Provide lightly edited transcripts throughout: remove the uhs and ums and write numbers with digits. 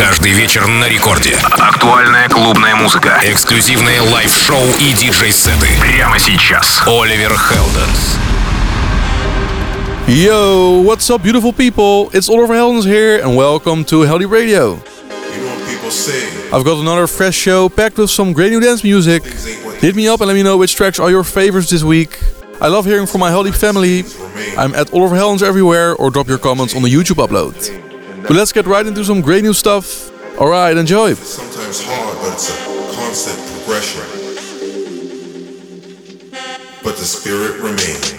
Каждый вечер на рекорде. Актуальная клубная музыка. Эксклюзивные лайв-шоу и диджей-сеты. Прямо сейчас. Oliver Heldens. Yo, what's up, beautiful people? It's Oliver Heldens here, and welcome to Heldeep Radio. You know what people say. I've got another fresh show packed with some great new dance music. Hit me up and let me know which tracks are your favorites this week. I love hearing from my Heldeep family. I'm at Oliver Heldens everywhere, or drop your comments on the YouTube upload. But let's get right into some great new stuff. Alright, enjoy. It's sometimes hard, but it's a constant progression. But the spirit remains.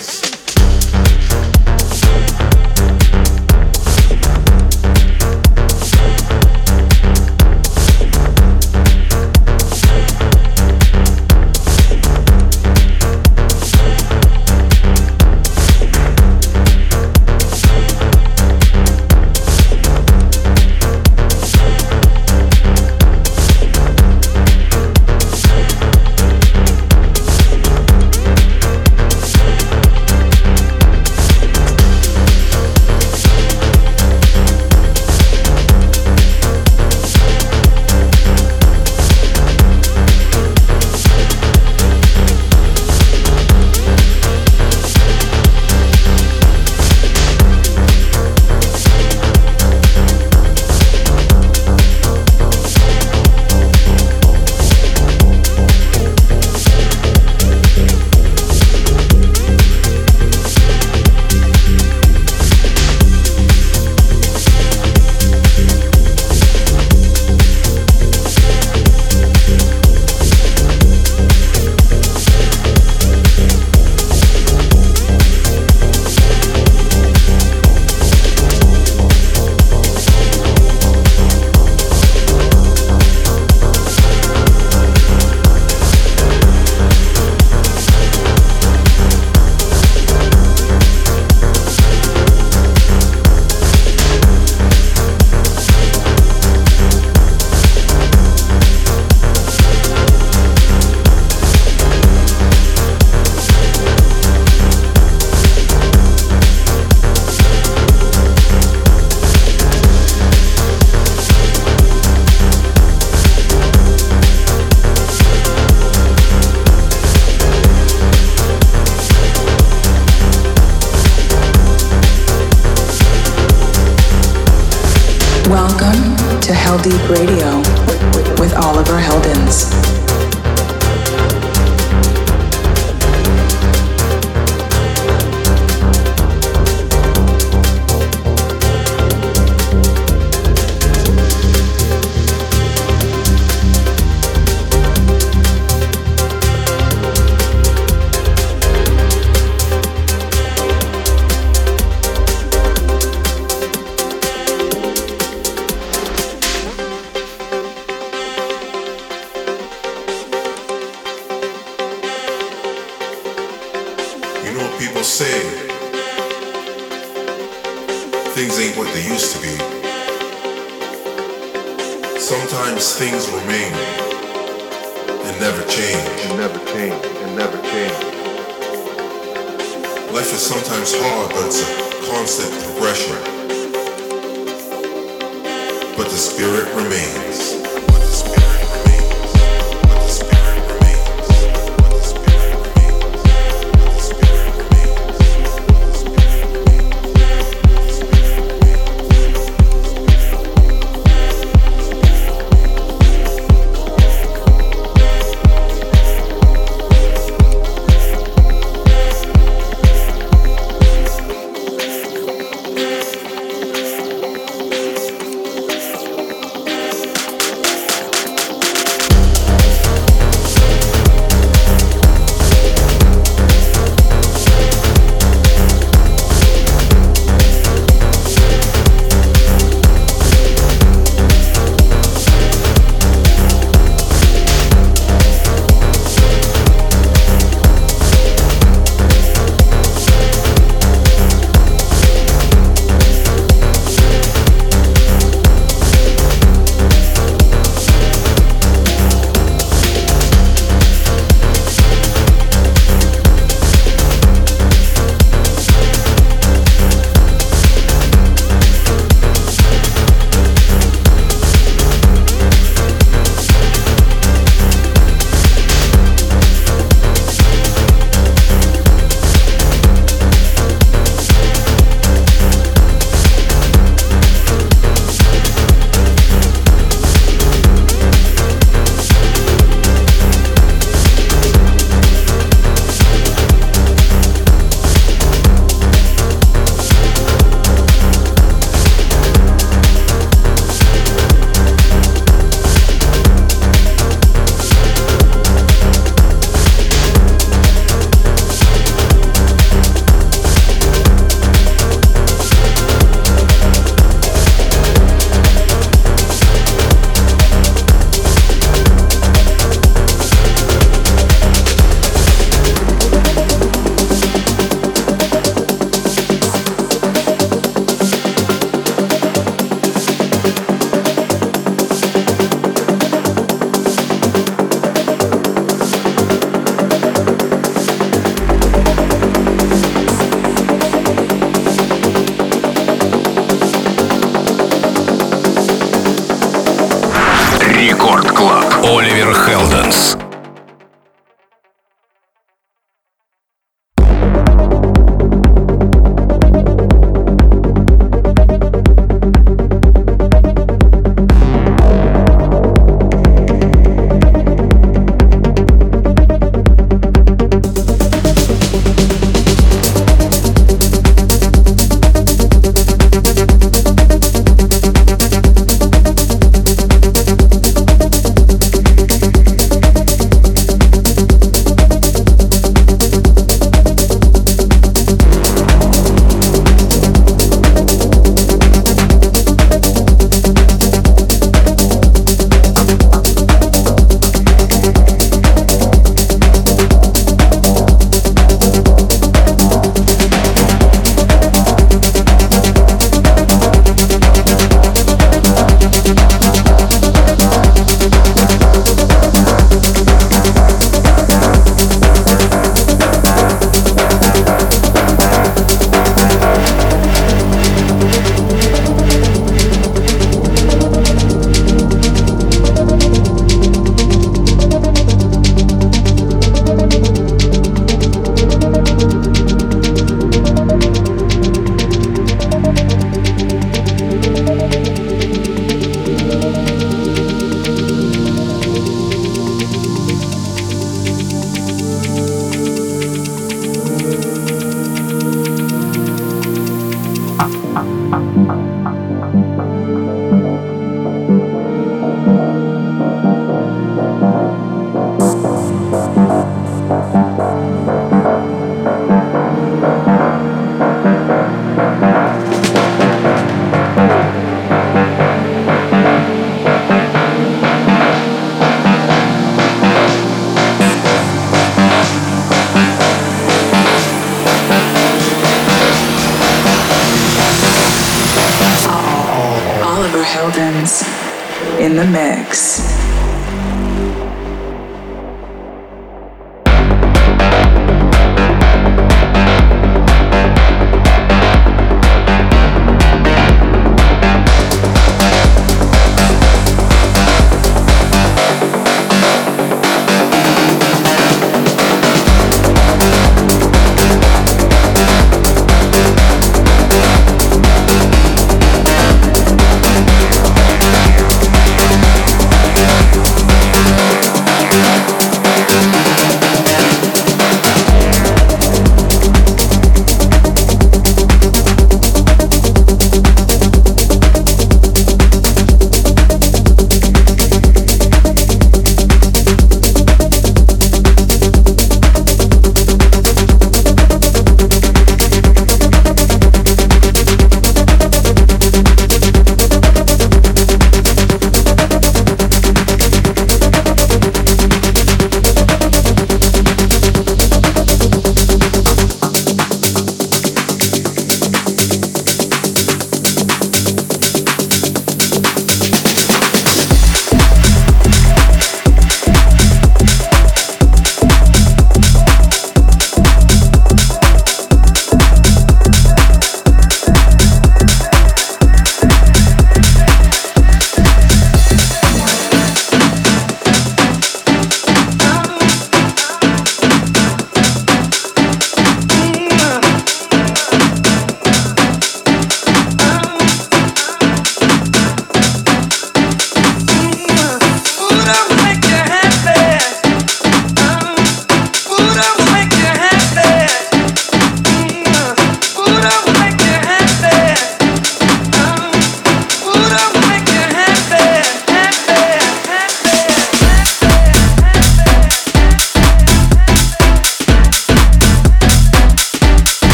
Welcome to Heldeep Radio with Oliver Heldens. Оливер Хелденс. In the mix.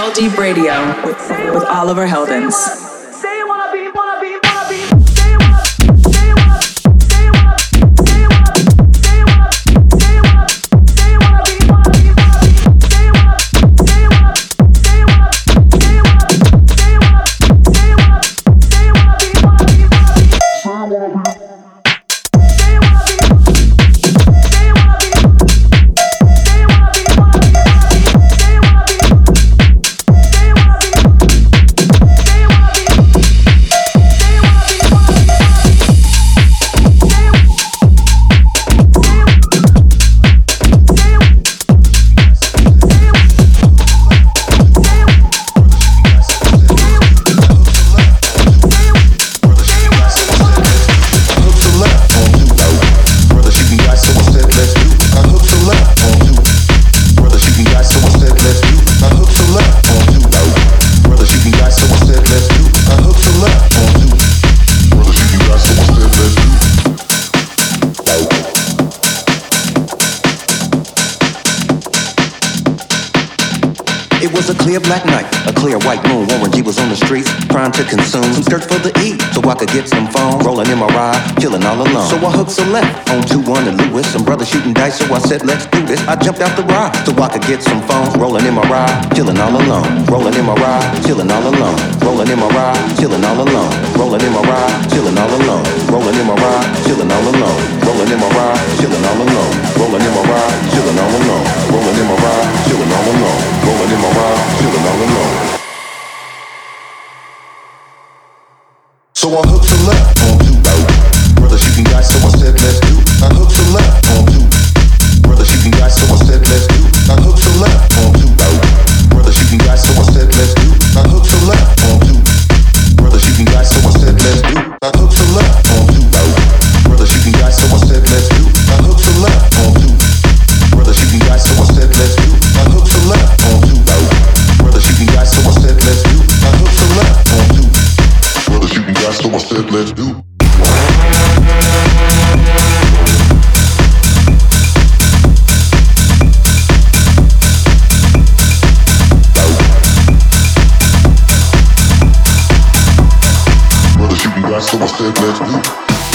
Heldeep Radio with Oliver Heldens. So I said, let's do this. I jumped out the ride so I could get some phones. Rolling in my ride, chilling all alone. Rolling in my ride, chilling all alone. Rolling in my ride, chilling all alone. Rolling in my ride, chilling all alone. Rolling in my ride, chilling all alone. Rolling in my ride, chilling all alone. Rolling in my ride, chilling all alone. Rolling in my ride, chilling all alone. Rolling in my ride, chilling all alone. So I hooked the left on two, brother shooting guys. So I said, let's do. I hooked the left on two. Shooting guys, so I said let's do. I hooked a left on two. Brother shooting guys, so I said let's do. I hooked a left on two. Brother shooting guys, so I said let's do. I hooked a left on two. Brother shooting guys, so I said let's do. I hooked a left on two. Brother shooting guys, so I said let's do. I hooked a left on two. Brother shooting guys, so I said let's do. I hooked a left on two. Brother shooting guys, so I said let's do. So I said, let's do.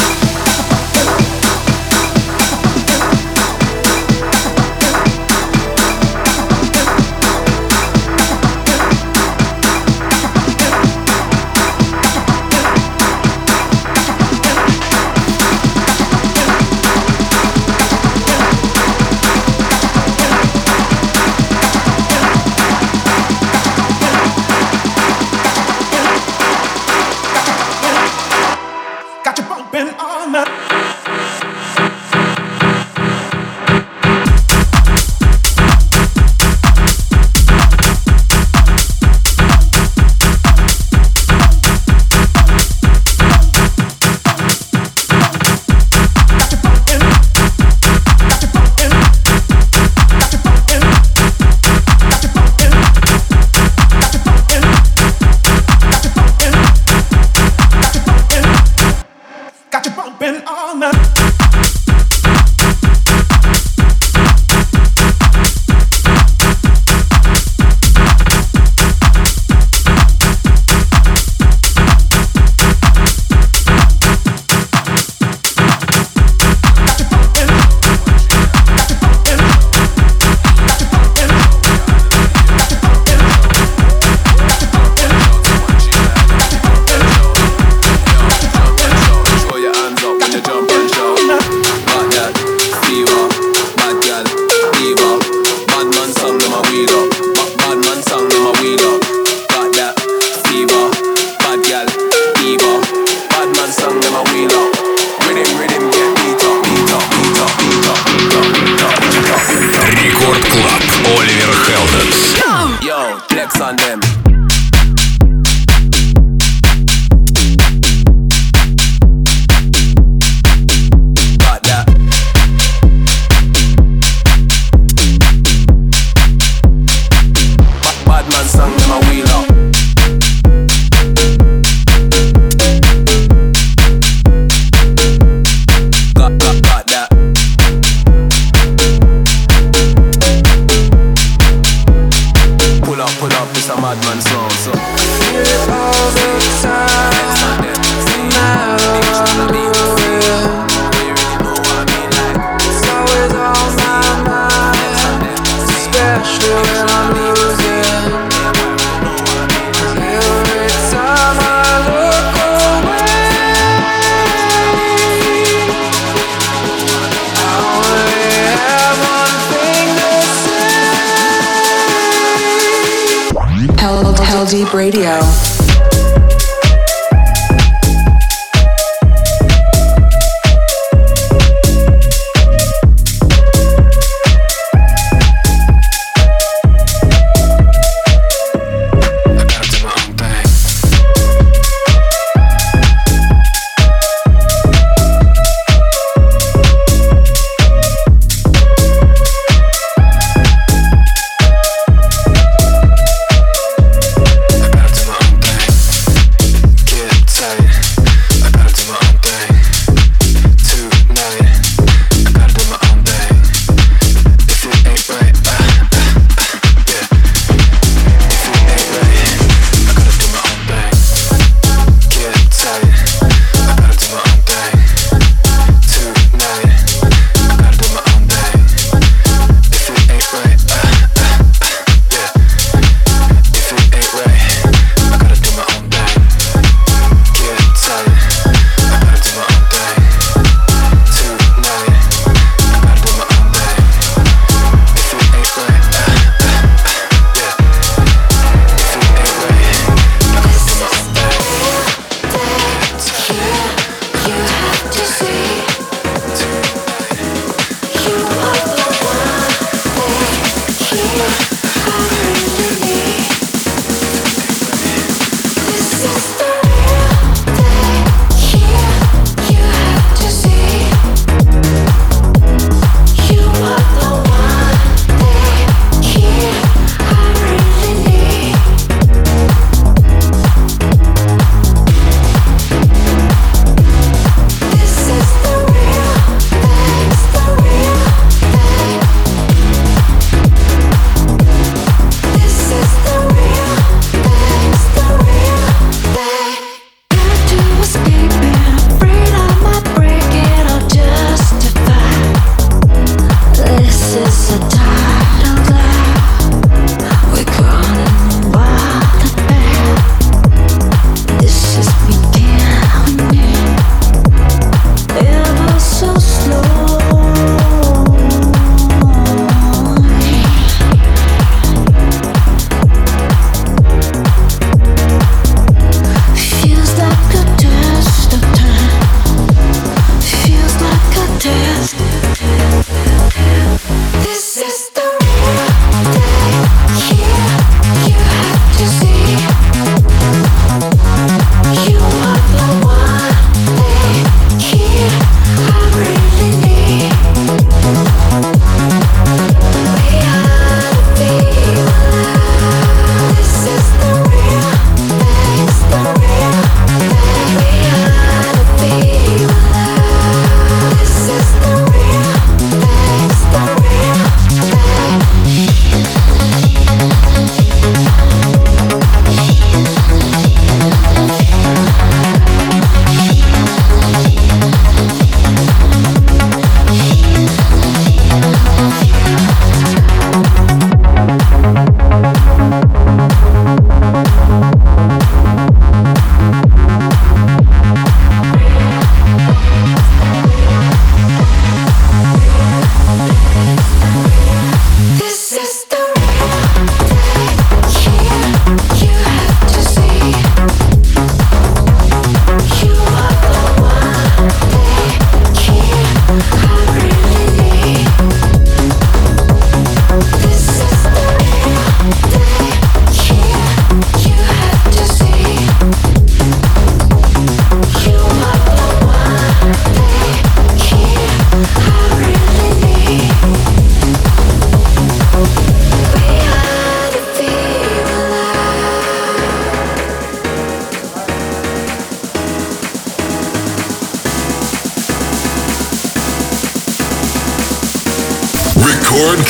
madman sound. So all the time, I don't wanna be. Heldeep Radio.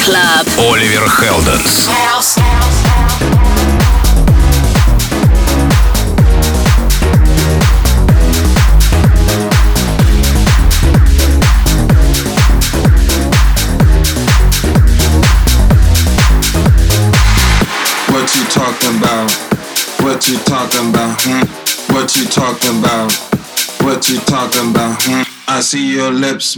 Club Oliver Heldens. What you talking about? What you talking about? What you talking about? I see your lips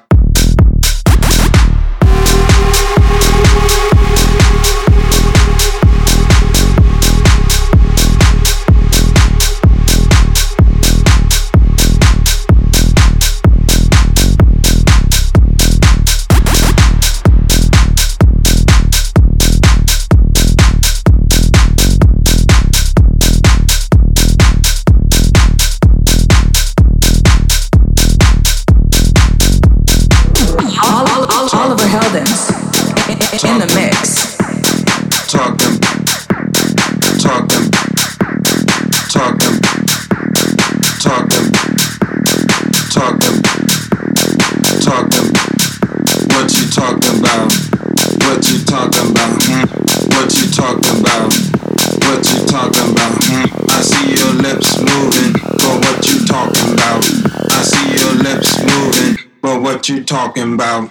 Oliver Heldens in the mix. Talking. What you talking about? What you talking about? What you talking about? What you talking about? I see your lips moving, but what you talking about? I see your lips moving, but what you talking about?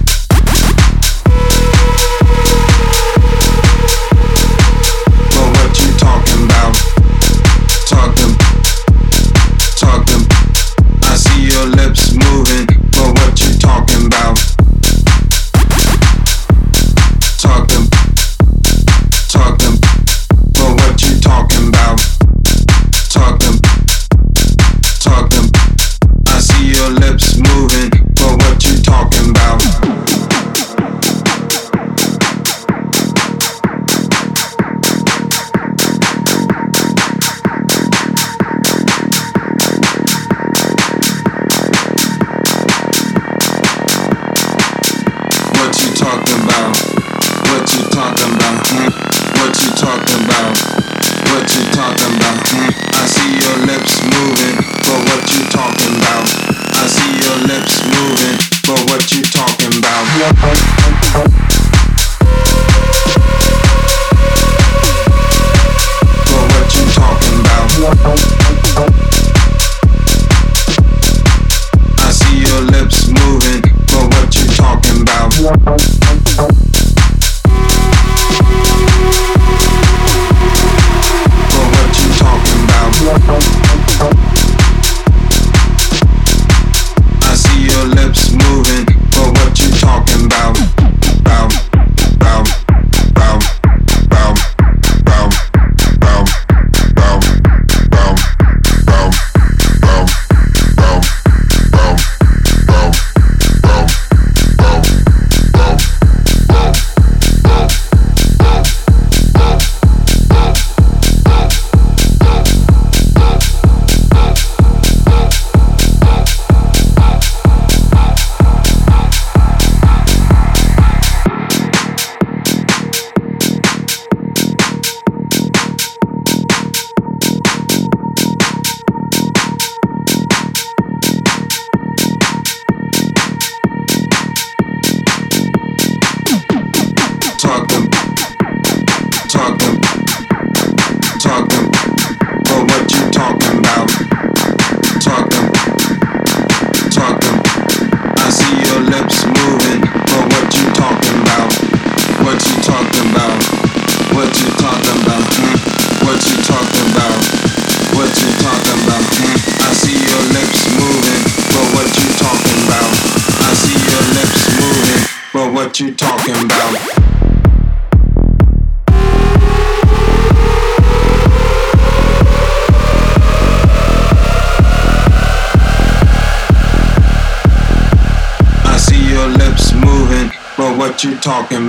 What you talking about?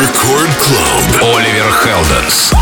Record Club. Oliver Heldens.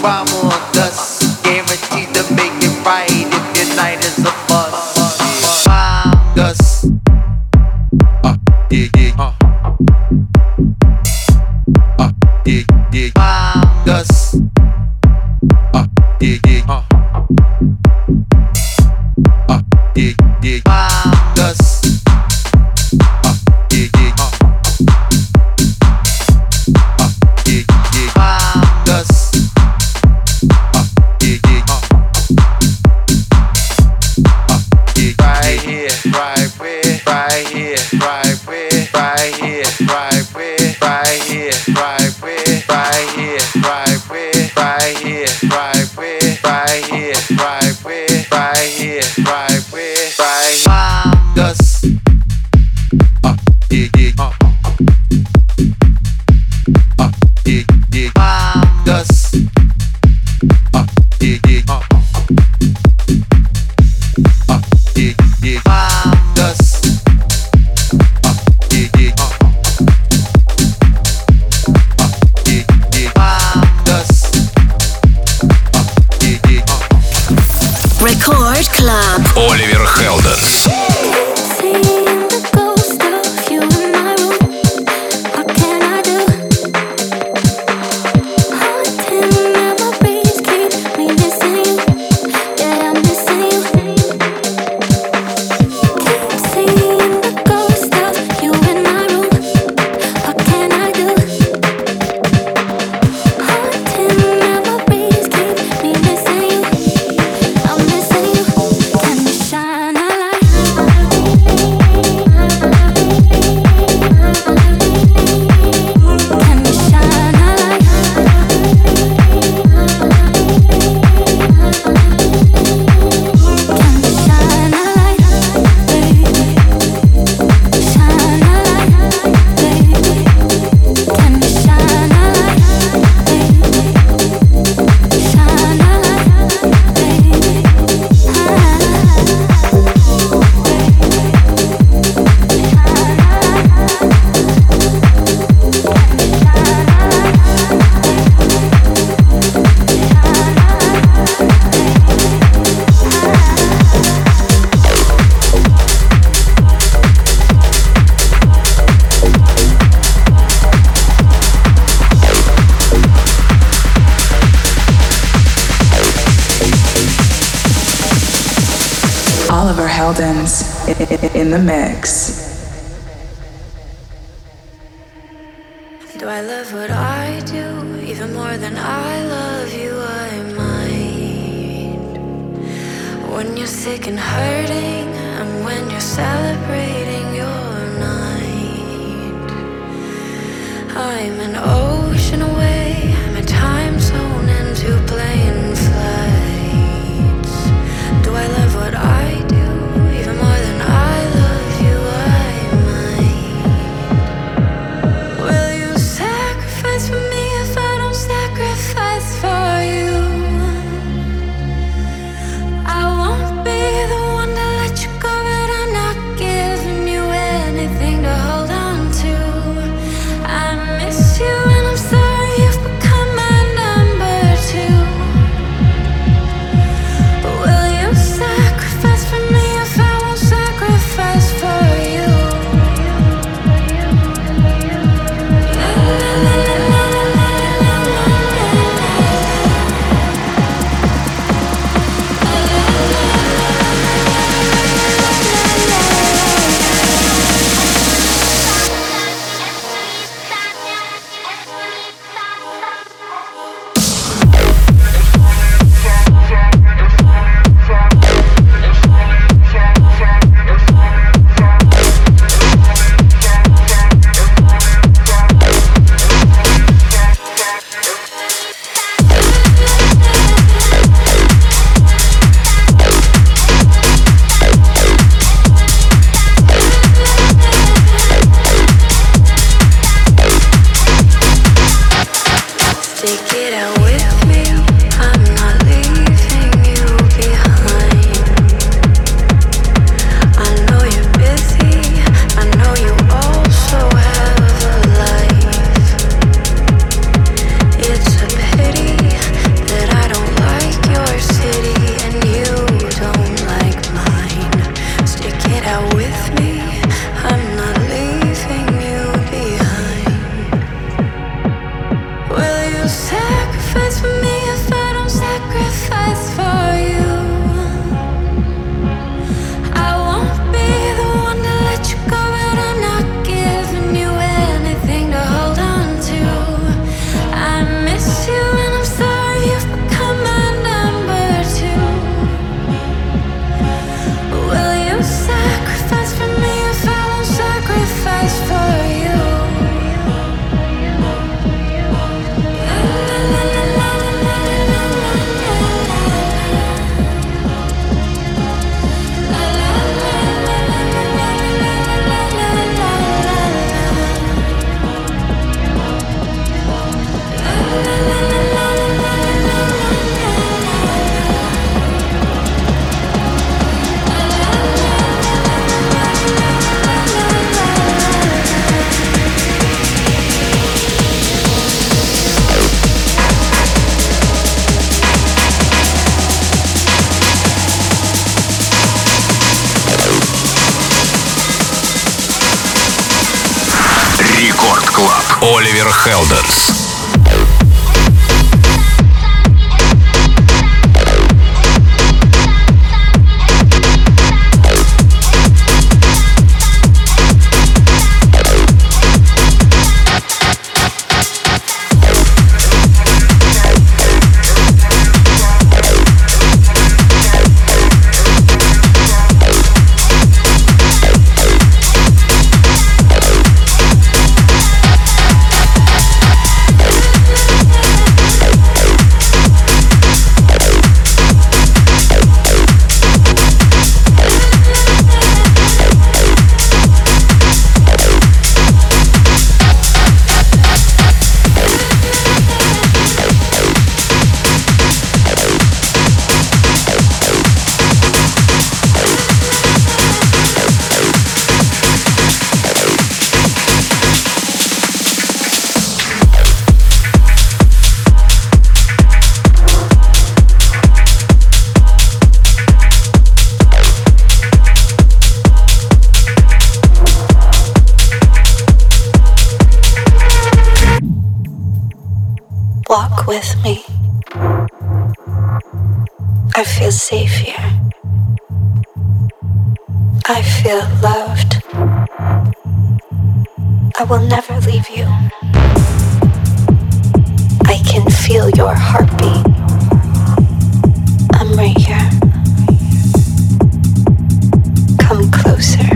crime on us. Guaranteed to make it right if your night is a bust. Find us. Find us. Find us. Оливер Хелденс. Oliver Heldens in the mix. Do I love what I do even more than I love you? I might. When you're sick and hurting, and when you're celebrating your night, I'm an ocean away, I'm a time zone into plane flights. Do I love what I do? You and Оливер Хелденс. Walk with me. I feel safe here. I feel loved. I will never leave you. I can feel your heartbeat. I'm right here. Come closer.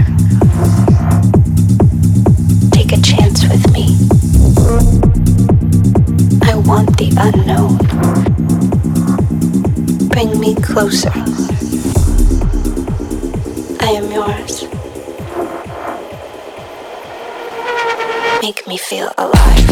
Take a chance with me. I want the unknown. Bring me closer. I am yours. Make me feel alive.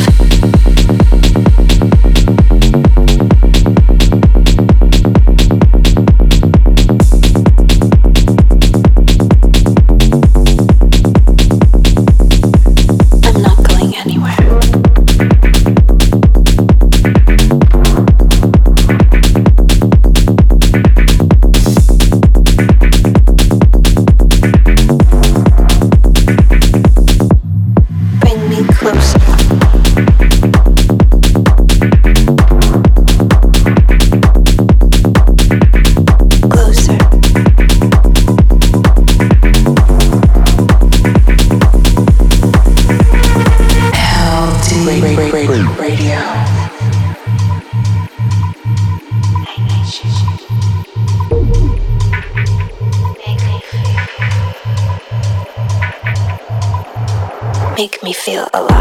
Make me feel alive.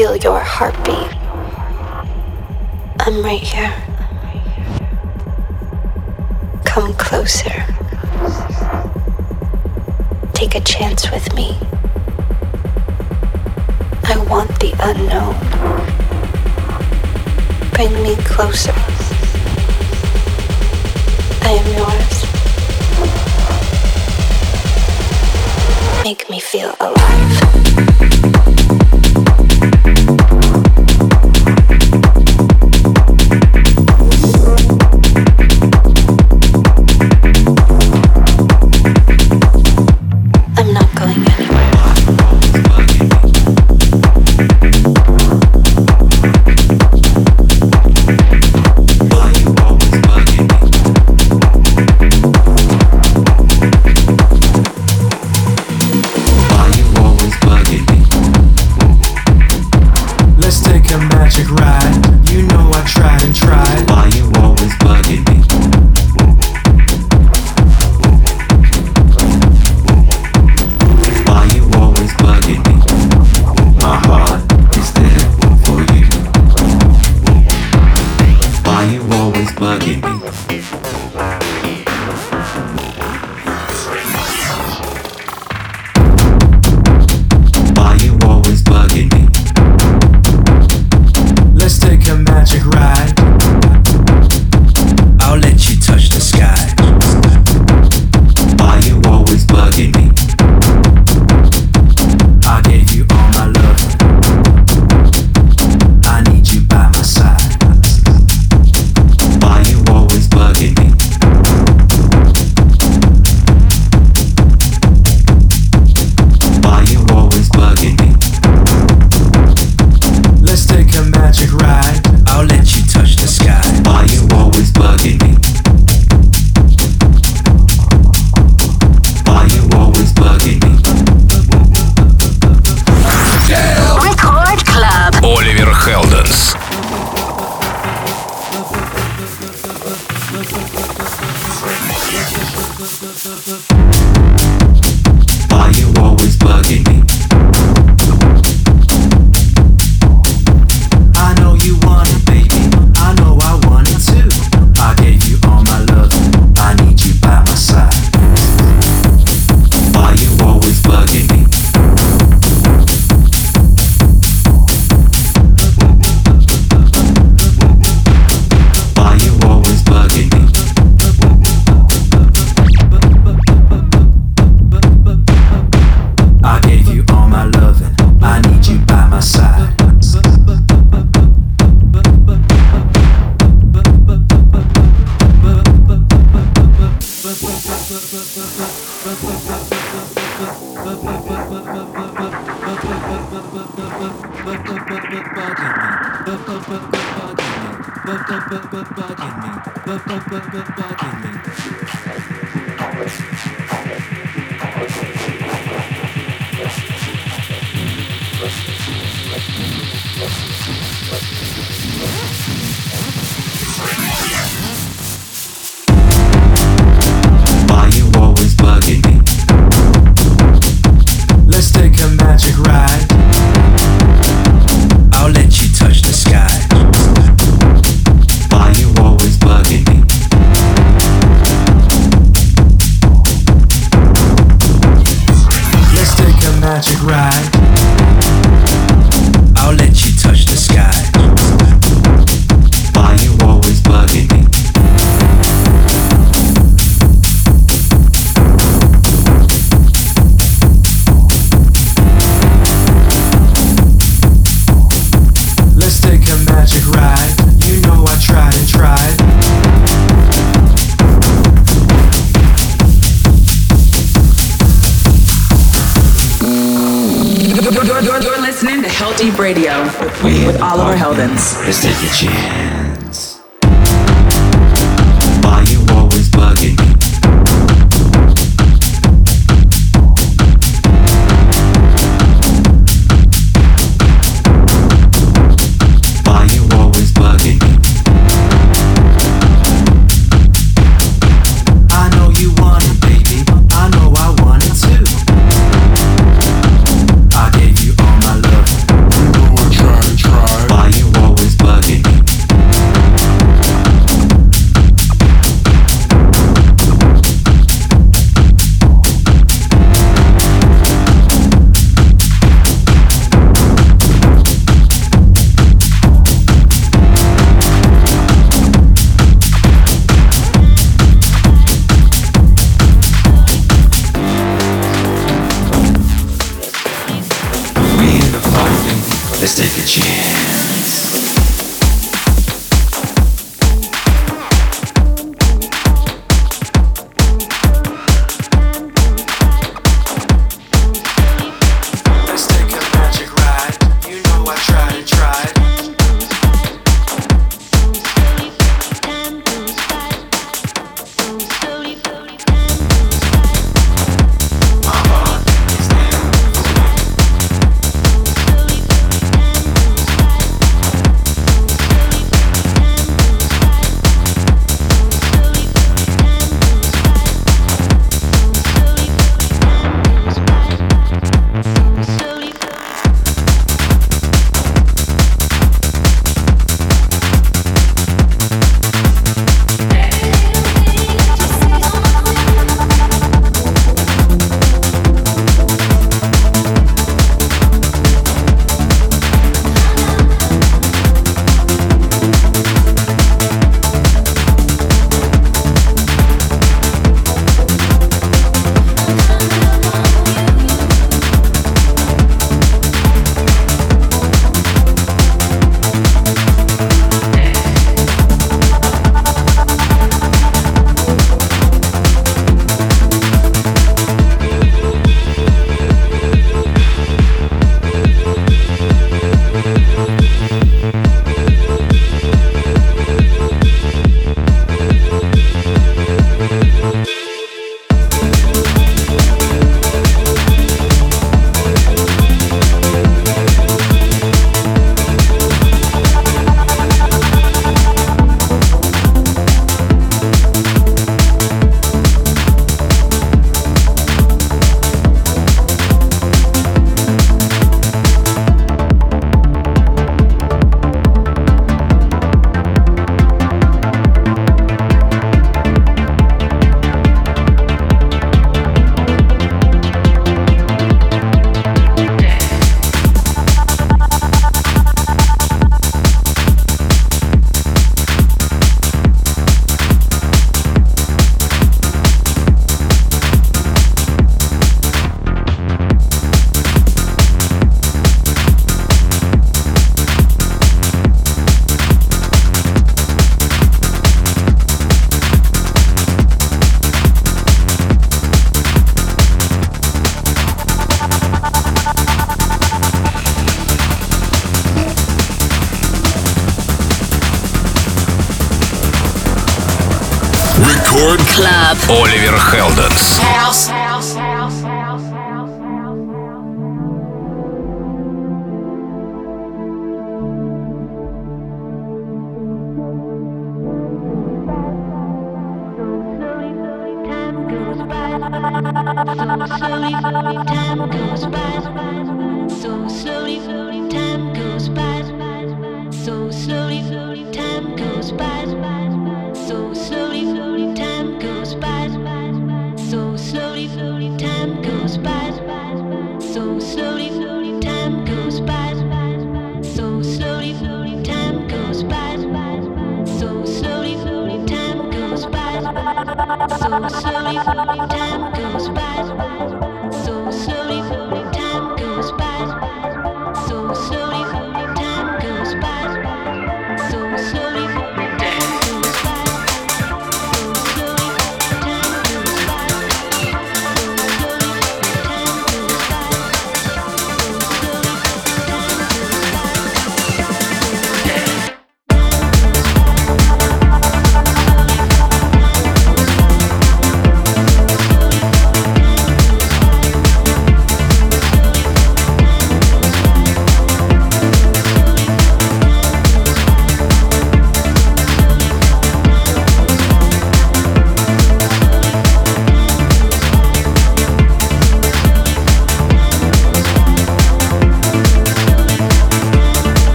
Feel your heartbeat. I'm right here. Come closer. Take a chance with me. I want the unknown. Bring me closer. I am yours. Make me feel alive. Why you always working. Why you always bugging me? Let's take a magic ride. I'll let you touch the sky. Why you always bugging me? I gave you all my love. I need you by my side. You're listening to Heldeep Radio with Oliver Heldens. Let's take a chance. Why you always bugging me? Why you always bugging me? I know you want it, baby. I know I want it too. I gave you all my love. You know I tried. Why you always bugging me? Рекорд Клаб. Оливер Хелденс.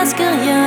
Presque rien.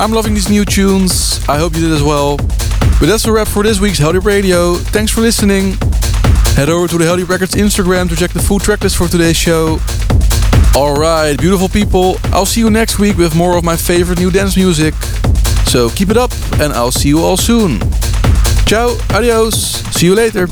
I'm loving these new tunes. I hope you did as well. But that's a wrap for this week's Heldeep Radio. Thanks for listening. Head over to the Heldeep Records Instagram to check the full tracklist for today's show. Alright, beautiful people. I'll see you next week with more of my favorite new dance music. So keep it up and I'll see you all soon. Ciao, adios, see you later.